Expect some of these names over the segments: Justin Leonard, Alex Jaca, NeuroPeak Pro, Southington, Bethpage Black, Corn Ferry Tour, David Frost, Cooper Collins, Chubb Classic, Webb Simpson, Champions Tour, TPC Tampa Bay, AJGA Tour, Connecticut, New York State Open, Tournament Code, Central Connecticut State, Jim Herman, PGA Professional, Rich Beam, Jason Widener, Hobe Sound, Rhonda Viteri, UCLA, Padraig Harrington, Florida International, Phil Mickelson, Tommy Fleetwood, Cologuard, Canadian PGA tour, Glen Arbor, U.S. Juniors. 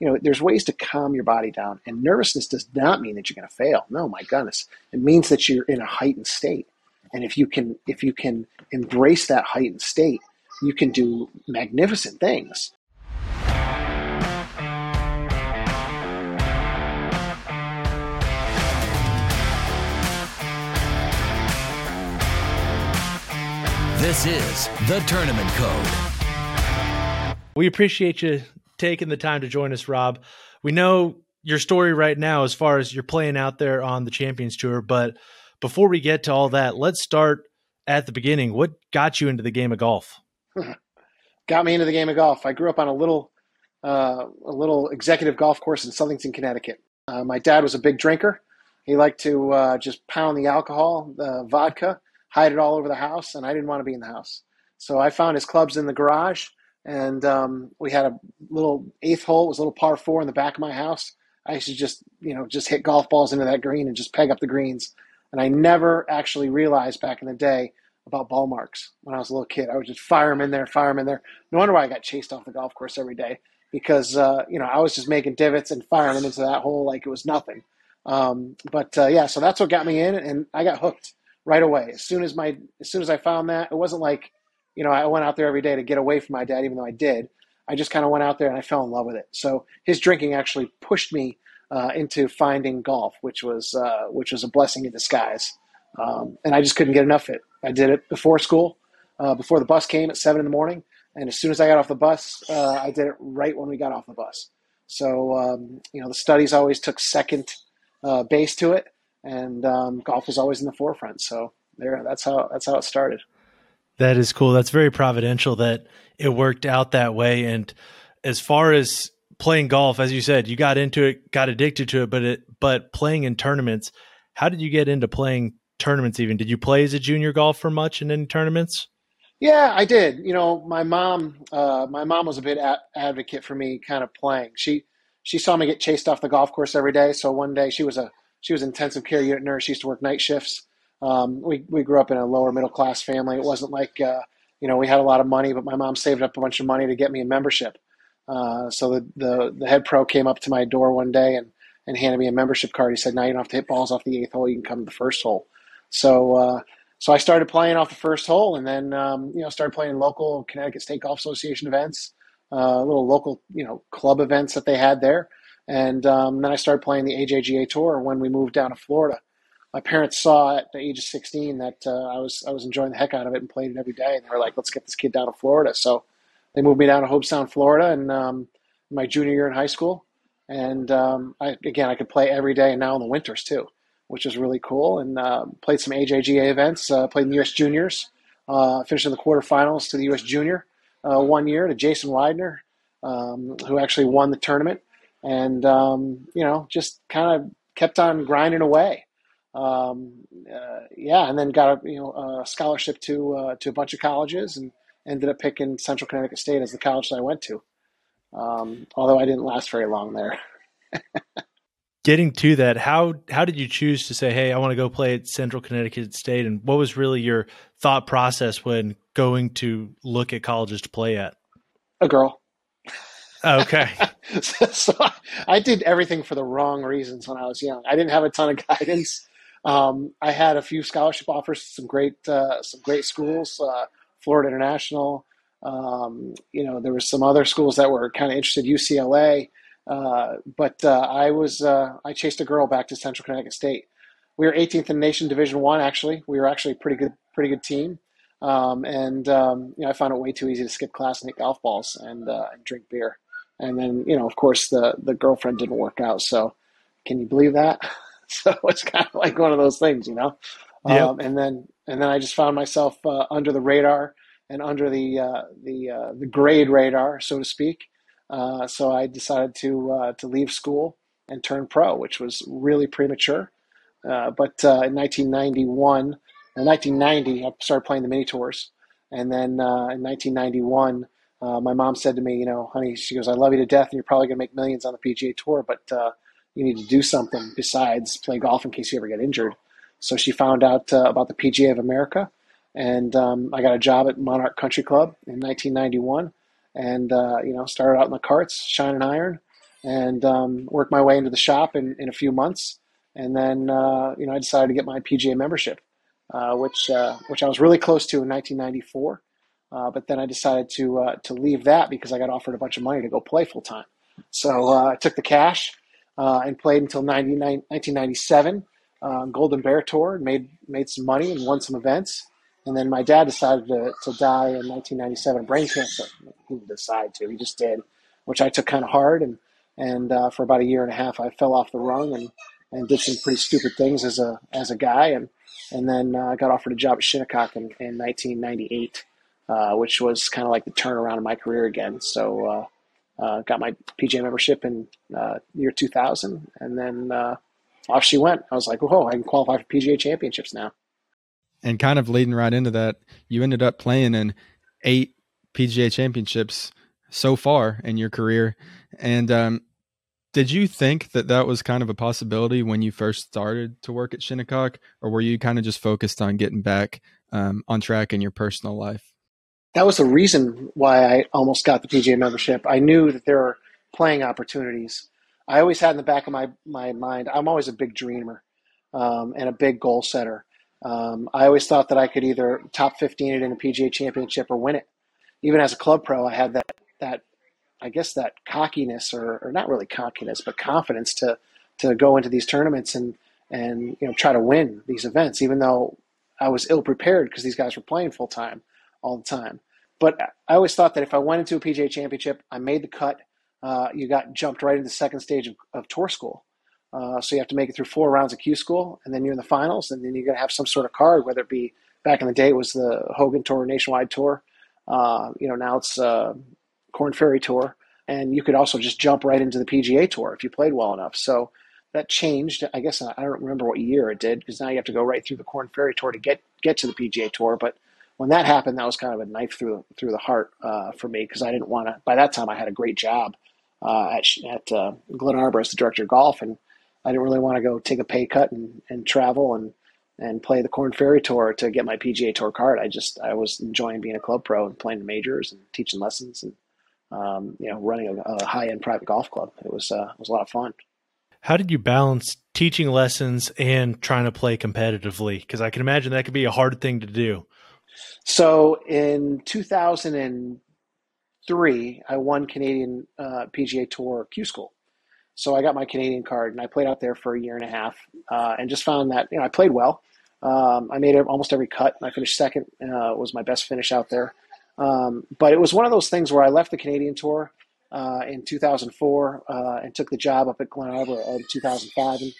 you know, there's ways to calm your body down. And nervousness does not mean that you're going to fail. No, my goodness. It means that you're in a heightened state. And if you can embrace that heightened state, you can do magnificent things. This is The Tournament Code. We appreciate you taking the time to join us, Rob. We know your story right now as far as you're playing out there on the Champions Tour, but before we get to all that, let's start at the beginning. What got you into the game of golf? Got me into the game of golf. I grew up on a little executive golf course in Southington, Connecticut. My dad was a big drinker. He liked to just pound the alcohol, the vodka, hide it all over the house, and I didn't want to be in the house. So I found his clubs in the garage, and we had a little eighth hole. It was a little par four in the back of my house. I used to just hit golf balls into that green and just peg up the greens. And I never actually realized back in the day about ball marks when I was a little kid. I would just fire them in there. No wonder why I got chased off the golf course every day, because I was just making divots and firing them into that hole like it was nothing. So that's what got me in, and I got hooked right away. As soon as I found that, it wasn't like, I went out there every day to get away from my dad, even though I did. I just kind of went out there and I fell in love with it. So his drinking actually pushed me into finding golf, which was a blessing in disguise. And I just couldn't get enough of it. I did it before school, before the bus came at 7 a.m. And as soon as I got off the bus, I did it right when we got off the bus. So, the studies always took second base to it. And golf was always in the forefront. So that's how it started. That is cool. That's very providential that it worked out that way. And as far as playing golf, as you said, you got into it, got addicted to it, but playing in tournaments, how did you get into playing tournaments even? Did you play as a junior golfer much and in tournaments? Yeah, I did. My mom was a big advocate for me kind of playing. She saw me get chased off the golf course every day. So one day she was an intensive care unit nurse. She used to work night shifts. We grew up in a lower middle class family. It wasn't like, we had a lot of money, but my mom saved up a bunch of money to get me a membership. So the head pro came up to my door one day and handed me a membership card. He said, "Now you don't have to hit balls off the eighth hole. You can come to the first hole." So I started playing off the first hole, and then started playing local Connecticut State Golf Association events, little local club events that they had there. And then I started playing the AJGA Tour when we moved down to Florida. My parents saw at the age of 16 that I was enjoying the heck out of it and played it every day. And they were like, "Let's get this kid down to Florida." So they moved me down to Hobe Sound, Florida, and my junior year in high school. And I could play every day, and now in the winters too, which is really cool. And played some AJGA events, played in the U.S. Juniors, finished in the quarterfinals to the U.S. Junior 1 year to Jason Widener, who actually won the tournament. And, just kind of kept on grinding away. And then got a scholarship to a bunch of colleges and ended up picking Central Connecticut State as the college that I went to. Although I didn't last very long there. Getting to that, how did you choose to say, "Hey, I want to go play at Central Connecticut State"? And what was really your thought process when going to look at colleges to play at? A girl. Okay. So I did everything for the wrong reasons when I was young. I didn't have a ton of guidance. I had a few scholarship offers to some great schools, Florida International. There were some other schools that were kind of interested, UCLA. I chased a girl back to Central Connecticut State. We were 18th in the nation, Division I. Actually, we were actually a pretty good team. I found it way too easy to skip class and hit golf balls and drink beer. And then, of course, the girlfriend didn't work out. So can you believe that? So it's kind of like one of those things, Yeah. And then I just found myself under the radar and under the grade radar, so to speak. So I decided to leave school and turn pro, which was really premature. In 1990, I started playing the mini tours. And then in 1991, my mom said to me, "Honey," she goes, "I love you to death, and you're probably going to make millions on the PGA Tour, but you need to do something besides play golf in case you ever get injured." So she found out about the PGA of America, and I got a job at Monarch Country Club in 1991, and started out in the carts, shining iron, and work my way into the shop in a few months. And then, I decided to get my PGA membership, which I was really close to in 1994. But then I decided to leave that because I got offered a bunch of money to go play full time. So I took the cash and played until 1997 Golden Bear Tour, and made some money and won some events. And then my dad decided to die in 1997 of brain cancer. He didn't decide to. He just did, which I took kind of hard. And for about a year and a half, I fell off the rung and did some pretty stupid things as a guy. And then I got offered a job at Shinnecock in 1998, which was kind of like the turnaround of my career again. So got my PGA membership in year 2000. And then off she went. I was like, whoa, I can qualify for PGA Championships now. And kind of leading right into that, you ended up playing in 8 PGA Championships so far in your career. And did you think that was kind of a possibility when you first started to work at Shinnecock, or were you kind of just focused on getting back on track in your personal life? That was the reason why I almost got the PGA membership. I knew that there were playing opportunities. I always had in the back of my mind, I'm always a big dreamer and a big goal setter. I always thought that I could either top 15 it in a PGA championship or win it. Even as a club pro, I had that I guess that cockiness or not really cockiness, but confidence to go into these tournaments and try to win these events, even though I was ill prepared because these guys were playing full time all the time. But I always thought that if I went into a PGA championship, I made the cut. You got jumped right into the second stage of tour school. So you have to make it through 4 rounds of Q-School, and then you're in the finals, and then you're going to have some sort of card, whether it be back in the day it was the Hogan Tour, Nationwide Tour. Now it's Corn Ferry Tour, and you could also just jump right into the PGA Tour if you played well enough. So that changed. I guess I don't remember what year it did, because now you have to go right through the Corn Ferry Tour to get to the PGA Tour. But when that happened, that was kind of a knife through the heart for me, because I didn't want to. By that time, I had a great job at Glen Arbor as the director of golf, and I didn't really want to go take a pay cut and travel and play the Corn Ferry Tour to get my PGA Tour card. I was enjoying being a club pro and playing majors and teaching lessons and running a high-end private golf club. It was a lot of fun. How did you balance teaching lessons and trying to play competitively? Because I can imagine that could be a hard thing to do. So in 2003, I won Canadian PGA Tour Q-School. So I got my Canadian card, and I played out there for a year and a half and just found that, I played well. I made almost every cut, and I finished second. Was my best finish out there. But it was one of those things where I left the Canadian Tour in 2004 and took the job up at Glen Arbor in 2005. And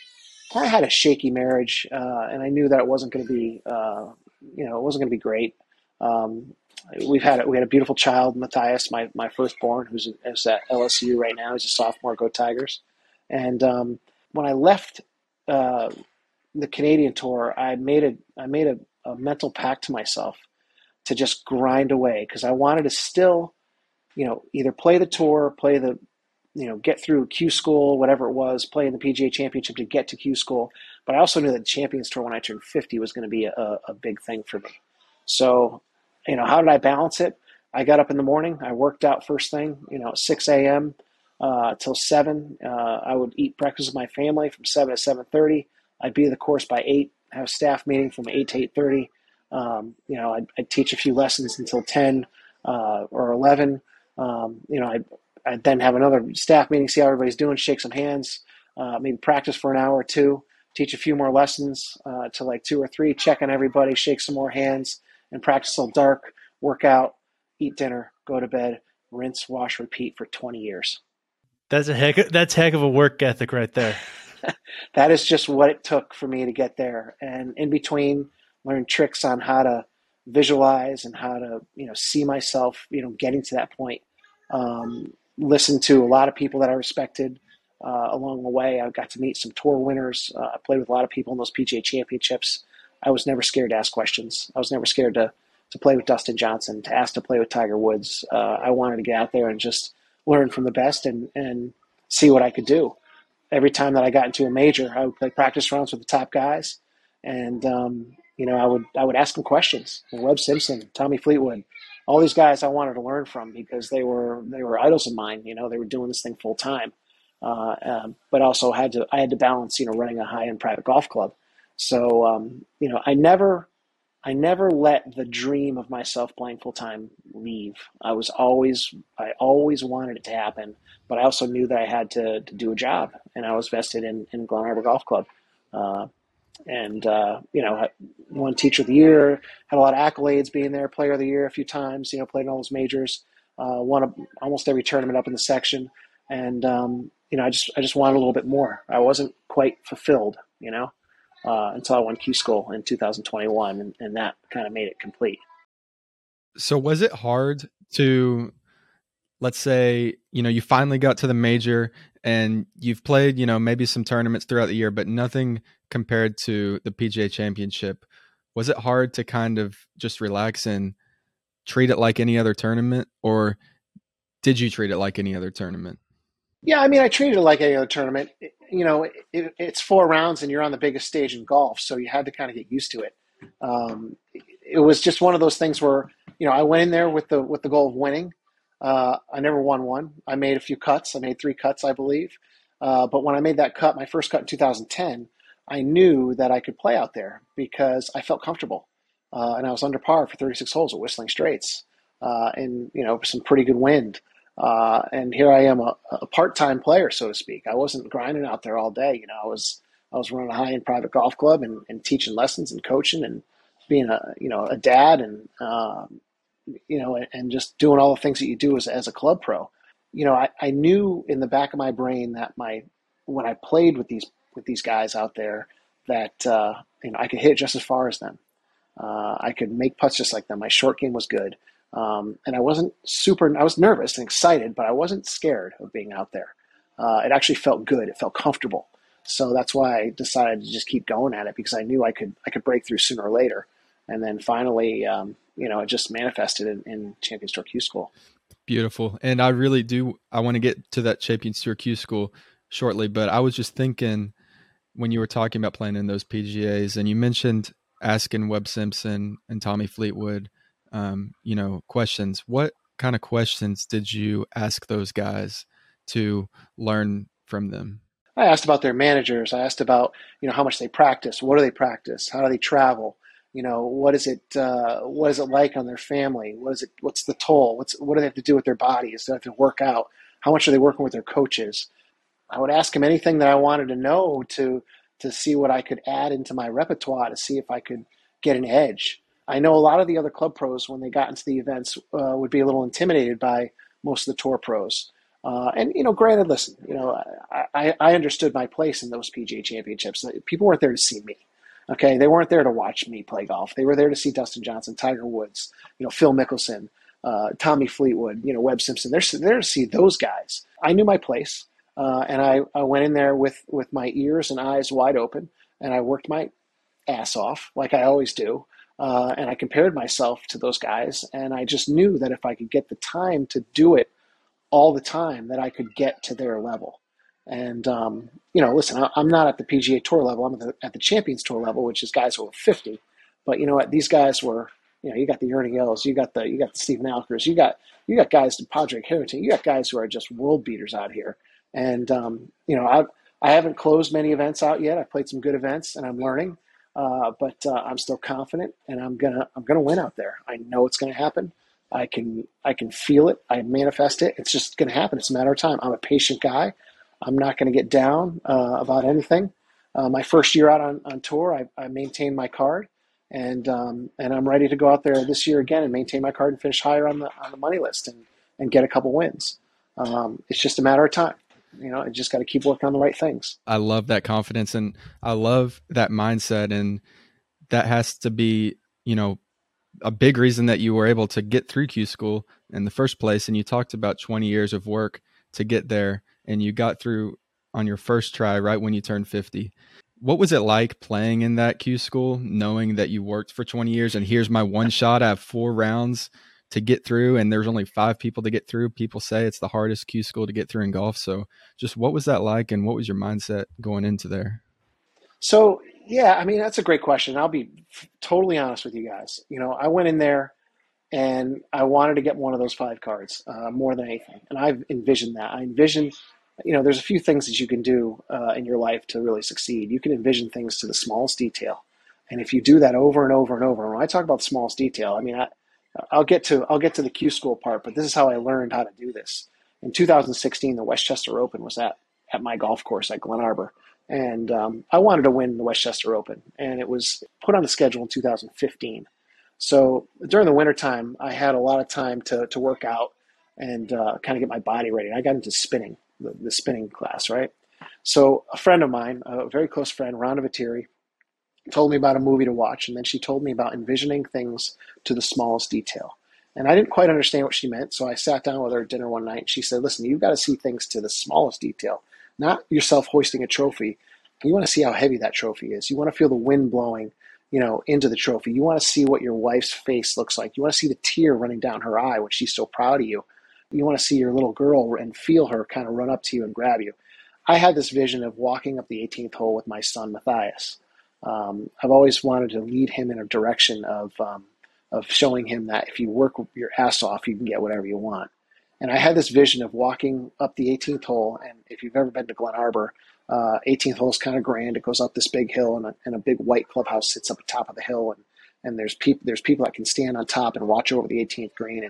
kind of had a shaky marriage, and I knew that it wasn't going to be, it wasn't going to be great. We had a beautiful child, Matthias, my firstborn, who's at LSU right now. He's a sophomore. Go Tigers! And when I left the Canadian Tour, I made a mental pact to myself to just grind away, because I wanted to still, either play the tour, get through Q-School, whatever it was, play in the PGA Championship to get to Q-School. But I also knew that the Champions Tour, when I turned 50, was going to be a big thing for me. So, how did I balance it? I got up in the morning. I worked out first thing, 6 a.m. Till 7. I would eat breakfast with my family from 7 to 7:30. I'd be at the course by 8, have a staff meeting from 8 to 8:30. I'd teach a few lessons until 10 or 11. I'd then have another staff meeting, see how everybody's doing, shake some hands, maybe practice for an hour or two, teach a few more lessons to like 2 or 3, check on everybody, shake some more hands, and practice till dark, work out, eat dinner, go to bed, rinse, wash, repeat for 20 years. That's heck of a work ethic right there. That is just what it took for me to get there. And in between, learn tricks on how to visualize and how to, see myself, getting to that point. Listened to a lot of people that I respected along the way. I got to meet some tour winners. I played with a lot of people in those PGA championships. I was never scared to ask questions. I was never scared to play with Dustin Johnson, to ask to play with Tiger Woods. I wanted to get out there and just learn from the best and see what I could do. Every time that I got into a major, I would play practice rounds with the top guys. And, I would ask them questions. Webb Simpson, Tommy Fleetwood, all these guys I wanted to learn from, because they were idols of mine. They were doing this thing full time. but also I had to balance, running a high-end private golf club. So, I never let the dream of myself playing full-time leave. I always wanted it to happen, but I also knew that I had to do a job, and I was vested in Glen Arbor Golf Club. And won Teacher of the Year, had a lot of accolades being there, Player of the Year a few times, played in all those majors, won almost every tournament up in the section. And, I just wanted a little bit more. I wasn't quite fulfilled, until I won Q-School in 2021, and that kind of made it complete. So was it hard to, let's say, you finally got to the major and you've played, maybe some tournaments throughout the year, but nothing compared to the PGA Championship? Was it hard to kind of just relax and treat it like any other tournament, or did you treat it like any other tournament? Yeah, I treated it like any other tournament. It's 4 rounds and you're on the biggest stage in golf, so you had to kind of get used to it. It was just one of those things where, I went in there with the goal of winning. I never won one. I made a few cuts. I made 3 cuts, I believe. But when I made that cut, my first cut in 2010, I knew that I could play out there because I felt comfortable. And I was under par for 36 holes at Whistling Straits, and some pretty good wind. And here I am, a part-time player, so to speak. I wasn't grinding out there all day. I was running a high-end private golf club and teaching lessons and coaching and being a dad and just doing all the things that you do as a club pro. I knew in the back of my brain that when I played with these guys out there that, I could hit just as far as them. I could make putts just like them. My short game was good. And I was nervous and excited, but I wasn't scared of being out there. It actually felt good. It felt comfortable. So that's why I decided to just keep going at it, because I knew I could break through sooner or later. And then finally, it just manifested in Champions Tour Q-School. Beautiful. And I want to get to that Champions Tour Q-School shortly, but I was just thinking when you were talking about playing in those PGAs and you mentioned asking Webb Simpson and Tommy Fleetwood, questions. What kind of questions did you ask those guys to learn from them? I asked about their managers. I asked about, how much they practice. What do they practice? How do they travel? What is it like on their family? What's the toll? What do they have to do with their bodies? Do they have to work out? How much are they working with their coaches? I would ask them anything that I wanted to know to see what I could add into my repertoire to see if I could get an edge. I know a lot of the other club pros, when they got into the events, would be a little intimidated by most of the tour pros. Granted, listen, I understood my place in those PGA Championships. People weren't there to see me. Okay. They weren't there to watch me play golf. They were there to see Dustin Johnson, Tiger Woods, Phil Mickelson, Tommy Fleetwood, Webb Simpson. They're there to see those guys. I knew my place. And I went in there with my ears and eyes wide open, and I worked my ass off like I always do. And I compared myself to those guys, and I just knew that if I could get the time to do it all the time, that I could get to their level. And, listen, I'm not at the PGA Tour level. I'm at the Champions Tour level, which is guys who are 50. But you know what? These guys were, you got the Ernie Els, you got the Stephen Alkers, you got guys, the Padraig Harrington, you got guys who are just world beaters out here. And, I haven't closed many events out yet. I've played some good events, and I'm learning. But I'm still confident, and I'm gonna win out there. I know it's gonna happen. I can feel it. I manifest it. It's just gonna happen. It's a matter of time. I'm a patient guy. I'm not gonna get down about anything. My first year out on tour, I maintained my card, and I'm ready to go out there this year again and maintain my card and finish higher on the money list and get a couple wins. It's just a matter of time. I just got to keep working on the right things. I love that confidence, and I love that mindset. And that has to be, a big reason that you were able to get through Q-School in the first place. And you talked about 20 years of work to get there, and you got through on your first try, right when you turned 50. What was it like playing in that Q-School, knowing that you worked for 20 years and here's my one shot? I have 4 rounds to get through, and there's only 5 people to get through. People say it's the hardest Q-School to get through in golf. So just what was that like, and what was your mindset going into there? So, yeah, that's a great question. I'll be totally honest with you guys. I went in there and I wanted to get one of those 5 cards more than anything. And I've envisioned that. I envisioned you know, there's a few things that you can do in your life to really succeed. You can envision things to the smallest detail. And if you do that over and over and over, and when I talk about the smallest detail, I mean, I'll get to the Q-School part, but this is how I learned how to do this. In 2016, the Westchester Open was at my golf course at Glen Arbor. And I wanted to win the Westchester Open, and it was put on the schedule in 2015. So during the wintertime, I had a lot of time to work out and kind of get my body ready. I got into spinning, the spinning class, right? So a friend of mine, a very close friend, Rhonda Viteri, told me about a movie to watch, and then she told me about envisioning things to the smallest detail. And I didn't quite understand what she meant, so I sat down with her at dinner one night, and she said, listen, you've got to see things to the smallest detail, not yourself hoisting a trophy. You want to see how heavy that trophy is. You want to feel the wind blowing, you know, into the trophy. You want to see what your wife's face looks like. You want to see the tear running down her eye when she's so proud of you. You want to see your little girl and feel her kind of run up to you and grab you. I had this vision of walking up the 18th hole with my son, Matthias. I've always wanted to lead him in a direction of showing him that if you work your ass off, you can get whatever you want. And I had this vision of walking up the 18th hole. And if you've ever been to Glen Arbor, 18th hole is kind of grand. It goes up this big hill, and a big white clubhouse sits up at top of the hill. And there's people that can stand on top and watch over the 18th green.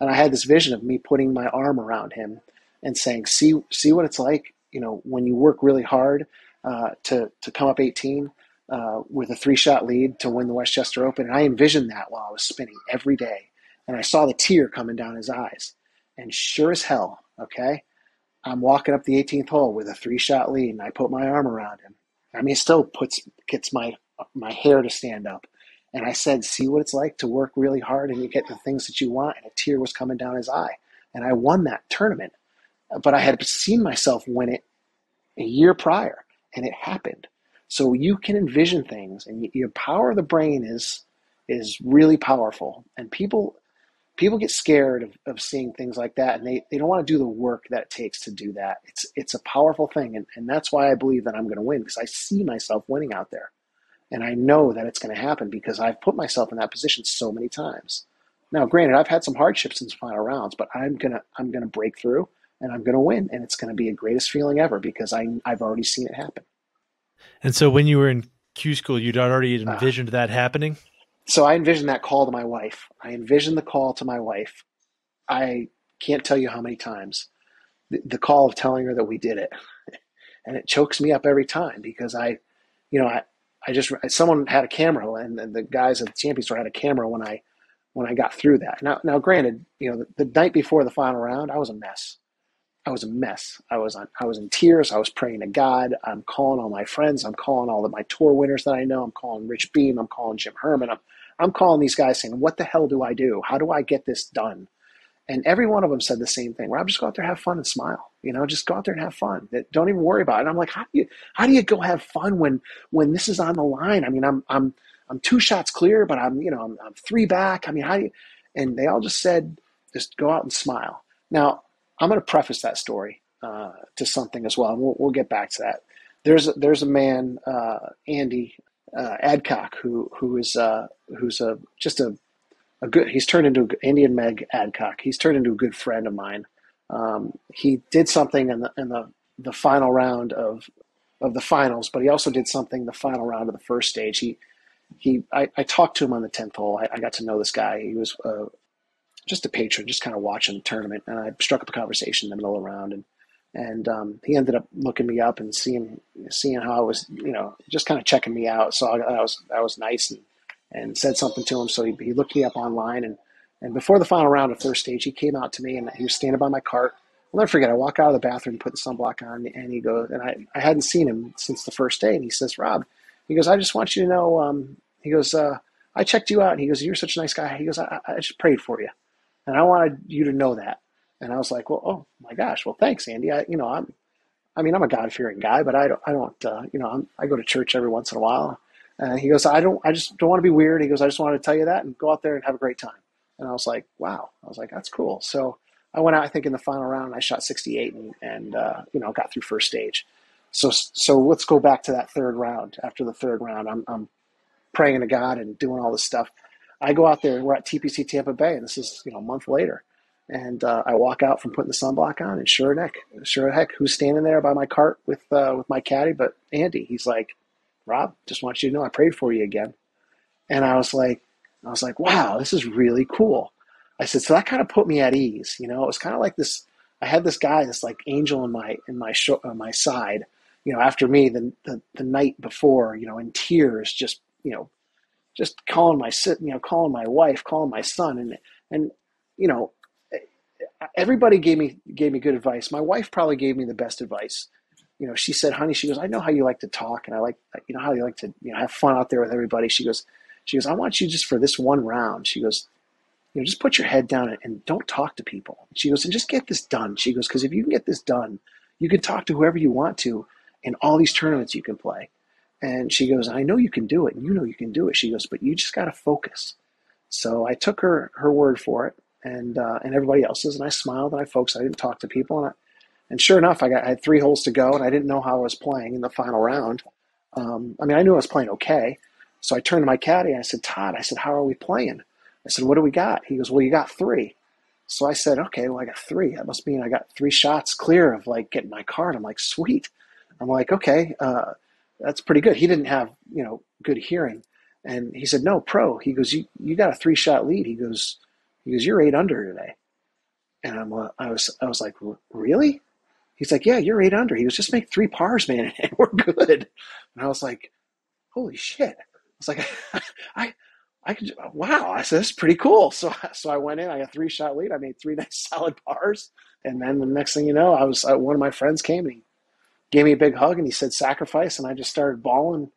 And I had this vision of me putting my arm around him and saying, see what it's like, you know, when you work really hard to come up 18 with a 3-shot lead to win the Westchester Open. And I envisioned that while I was spinning every day. And I saw the tear coming down his eyes. And sure as hell, okay, I'm walking up the 18th hole with a 3-shot lead, and I put my arm around him. I mean, it still gets my hair to stand up. And I said, see what it's like to work really hard and you get the things that you want. And a tear was coming down his eye. And I won that tournament. But I had seen myself win it a year prior, and it happened. So you can envision things, and your power of the brain is really powerful. And people get scared of seeing things like that, and they don't want to do the work that it takes to do that. It's a powerful thing, and that's why I believe that I'm going to win, because I see myself winning out there. And I know that it's going to happen because I've put myself in that position so many times. Now, granted, I've had some hardships in the final rounds, but I'm gonna break through, and I'm going to win, and it's going to be the greatest feeling ever because I've already seen it happen. And so when you were in Q-School, you'd already envisioned that happening? So I envisioned that call to my wife. I envisioned the call to my wife. I can't tell you how many times. The call of telling her that we did it. And it chokes me up every time because someone had a camera, and the guys at the Champions Tour had a camera when I got through that. Now, granted, you know, the night before the final round, I was a mess. I was in tears. I was praying to God. I'm calling all my friends. I'm calling all of my tour winners that I know. I'm calling Rich Beam. I'm calling Jim Herman. I'm calling these guys saying, what the hell do I do? How do I get this done? And every one of them said the same thing. Rob, just go out there and have fun and smile. You know, just go out there and have fun. Don't even worry about it. And I'm like, how do you go have fun when this is on the line? I mean, I'm 2 shots clear, but I'm 3 back. I mean, and they all just said, just go out and smile. Now, I'm going to preface that story to something as well, and we'll get back to that. There's a man, Andy Adcock, who's He's turned into a good friend of mine. He did something in the final round of the finals, but he also did something the final round of the first stage. I talked to him on the 10th hole. I got to know this guy. He was just a patron, just kind of watching the tournament. And I struck up a conversation in the middle of the round, and he ended up looking me up and seeing how I was, you know, just kind of checking me out. So I was nice and said something to him. So he looked me up online, and before the final round of first stage, he came out to me, and he was standing by my cart. I'll never forget. I walk out of the bathroom, put the sunblock on, and he goes, and I hadn't seen him since the first day. And he says, Rob, he goes, I just want you to know, he goes, I checked you out. And he goes, you're such a nice guy. He goes, I just prayed for you. And I wanted you to know that. And I was like, well, oh my gosh, well, thanks, Andy. I'm a God-fearing guy, but I go to church every once in a while. And he goes, I just don't want to be weird. He goes, I just wanted to tell you that and go out there and have a great time. And I was like, wow. I was like, that's cool. So I went out, I think in the final round, I shot 68 and got through first stage. So let's go back to that third round. After the third round, I'm praying to God and doing all this stuff. I go out there, and we're at TPC Tampa Bay, and this is, you know, a month later. And I walk out from putting the sunblock on, and sure heck, who's standing there by my cart with my caddy but Andy? He's like, "Rob, just want you to know I prayed for you again." And I was like, "Wow, this is really cool." I said, "So that kind of put me at ease, you know." It was kind of like this. I had this guy, this like angel on my side, you know, after me the night before, you know, in tears, just calling my wife, calling my son, and you know. Everybody gave me good advice. My wife probably gave me the best advice. You know, she said, "Honey," she goes, "I know how you like to talk, and I like, you know, how you like to, you know, have fun out there with everybody." She goes, "I want you just for this one round." She goes, "You know, just put your head down and don't talk to people." She goes, "And just get this done." She goes, "Because if you can get this done, you can talk to whoever you want to in all these tournaments you can play." And she goes, "I know you can do it, and you know you can do it." She goes, "But you just got to focus." So I took her word for it. And everybody else's, and I smiled and I focused. I didn't talk to people, and sure enough, I had three holes to go, and I didn't know how I was playing in the final round. I mean, I knew I was playing okay, so I turned to my caddy and I said, "Todd," I said, "how are we playing?" I said, "What do we got?" He goes, "Well, you got three." So I said, "Okay, well, I got three. That must mean I got three shots clear of like getting my card." I'm like, "Sweet." I'm like, "Okay, that's pretty good." He didn't have, you know, good hearing, and he said, "No, Pro." He goes, "You got a 3-shot lead." He goes, "You're 8 under today," and I was like, "Really?" He's like, "Yeah, you're 8 under." He goes, "Just make 3 pars, man, and we're good." And I was like, "Holy shit!" I was like, I could, wow." I said, "This is pretty cool." So I went in. I got 3-shot lead. I made 3 nice solid pars, and then the next thing you know, one of my friends came and he gave me a big hug and he said, "Sacrifice," and I just started bawling,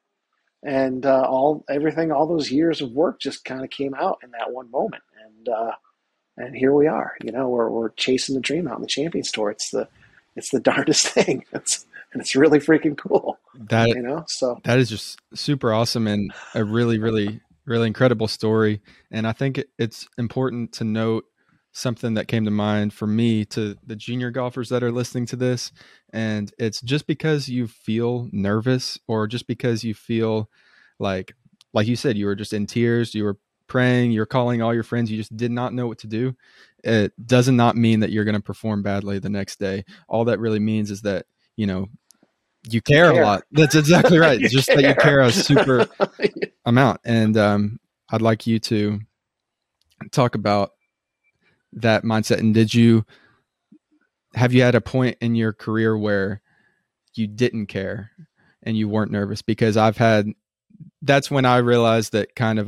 and all those years of work just kind of came out in that one moment. And here we are, you know, we're chasing the dream out in the Champions Tour. It's the darndest thing. It's really freaking cool. That, you know, so that is just super awesome and a really, really, really incredible story. And I think it's important to note something that came to mind for me to the junior golfers that are listening to this. And it's just because you feel nervous or just because you feel like you said, you were just in tears, you were praying, you're calling all your friends, you just did not know what to do. It does not mean that you're going to perform badly the next day. All that really means is that, you know, you care a lot. That's exactly right. Just care. That you care a super amount. And I'd like you to talk about that mindset. And have you had a point in your career where you didn't care and you weren't nervous? Because that's when I realized that kind of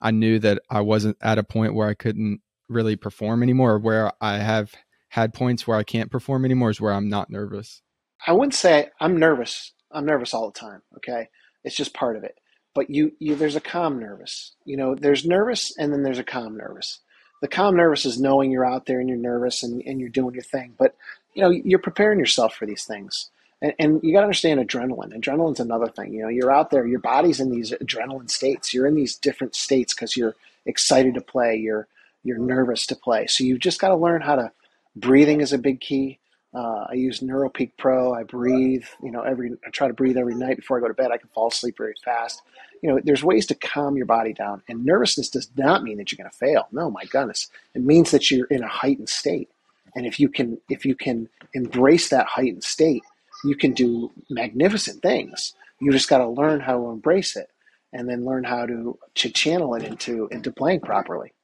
I knew that I wasn't at a point where I couldn't really perform anymore, where I have had points where I can't perform anymore is where I'm not nervous. I wouldn't say I'm nervous. I'm nervous all the time. Okay. It's just part of it, but there's a calm nervous, you know, there's nervous and then there's a calm nervous. The calm nervous is knowing you're out there and you're nervous and you're doing your thing, but you know, you're preparing yourself for these things. And you got to understand adrenaline. Adrenaline's another thing. You know, you're out there, your body's in these adrenaline states. You're in these different states because you're excited to play. You're nervous to play. So you've just got to learn how to breathing is a big key. I use NeuroPeak Pro. I breathe, you know, I try to breathe every night before I go to bed. I can fall asleep very fast. You know, there's ways to calm your body down. And nervousness does not mean that you're going to fail. No, my goodness. It means that you're in a heightened state. And if you can embrace that heightened state, you can do magnificent things. You just got to learn how to embrace it and then learn how to channel it into playing properly.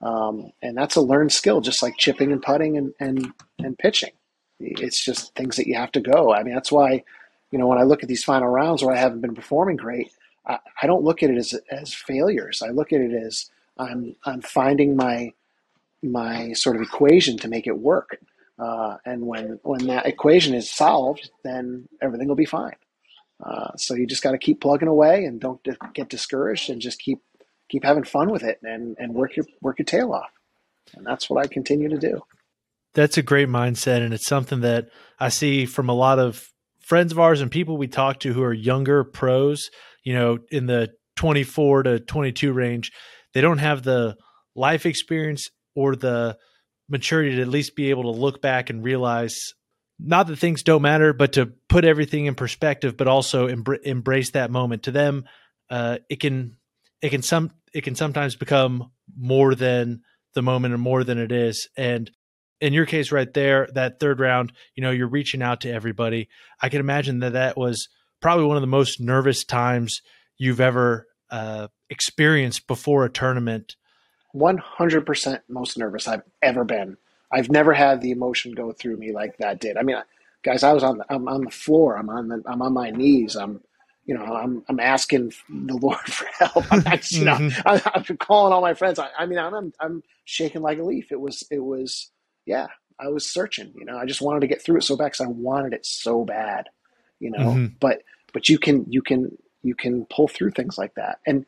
And that's a learned skill, just like chipping and putting and pitching. It's just things that you have to go. I mean, that's why, you know, when I look at these final rounds where I haven't been performing great, I don't look at it as failures. I look at it as I'm finding my sort of equation to make it work. And when that equation is solved, then everything will be fine. So you just got to keep plugging away and don't get discouraged and just keep having fun with it and work your tail off. And that's what I continue to do. That's a great mindset. And it's something that I see from a lot of friends of ours and people we talk to who are younger pros, you know, in the 24 to 22 range. They don't have the life experience or the maturity to at least be able to look back and realize not that things don't matter, but to put everything in perspective, but also embrace that moment. To them, it can sometimes become more than the moment more than it is. And in your case right there, that third round, you know, you're reaching out to everybody. I can imagine that that was probably one of the most nervous times you've ever experienced before a tournament. 100% most nervous I've ever been. I've never had the emotion go through me like that did. I mean, guys, I was on the, I'm on the floor. I'm on my knees. I'm asking the Lord for help. I'm calling all my friends. I'm shaking like a leaf. It was, yeah, I was searching, you know, I just wanted to get through it so bad because I wanted it so bad, you know, mm-hmm. but you can pull through things like that. And,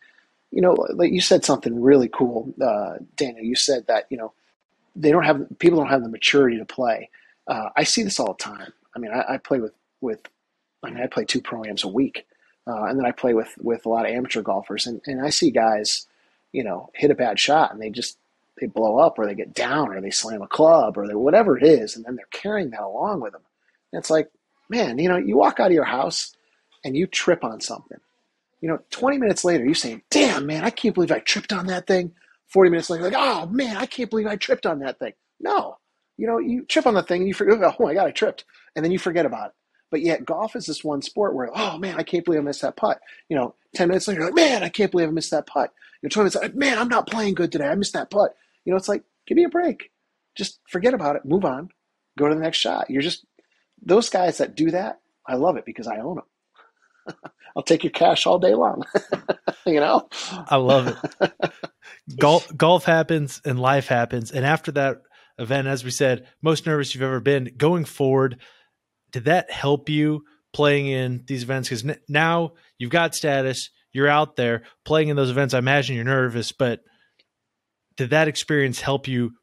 you know, like you said something really cool, Daniel, you said that, you know, people don't have the maturity to play. I see this all the time. I mean, I play 2 pro-ams a week, and then I play with a lot of amateur golfers, and I see guys, you know, hit a bad shot and they blow up, or they get down, or they slam a club, or they, whatever it is. And then they're carrying that along with them. And it's like, man, you know, you walk out of your house and you trip on something, you know, 20 minutes later, you say, damn, man, I can't believe I tripped on that thing. 40 minutes later, like, oh man, I can't believe I tripped on that thing. No, you know, you trip on the thing and you forget, oh my God, I tripped. And then you forget about it. But yet golf is this one sport where, oh man, I can't believe I missed that putt. You know, 10 minutes later, you're like, man, I can't believe I missed that putt. You're 20 minutes later, man, I'm not playing good today. I missed that putt. You know, it's like, give me a break. Just forget about it. Move on. Go to the next shot. You're just, those guys that do that, I love it because I own them. I'll take your cash all day long. You know? I love it. Golf happens and life happens. And after that event, as we said, most nervous you've ever been. Going forward, did that help you playing in these events? Because now you've got status, you're out there playing in those events. I imagine you're nervous, but did that experience help you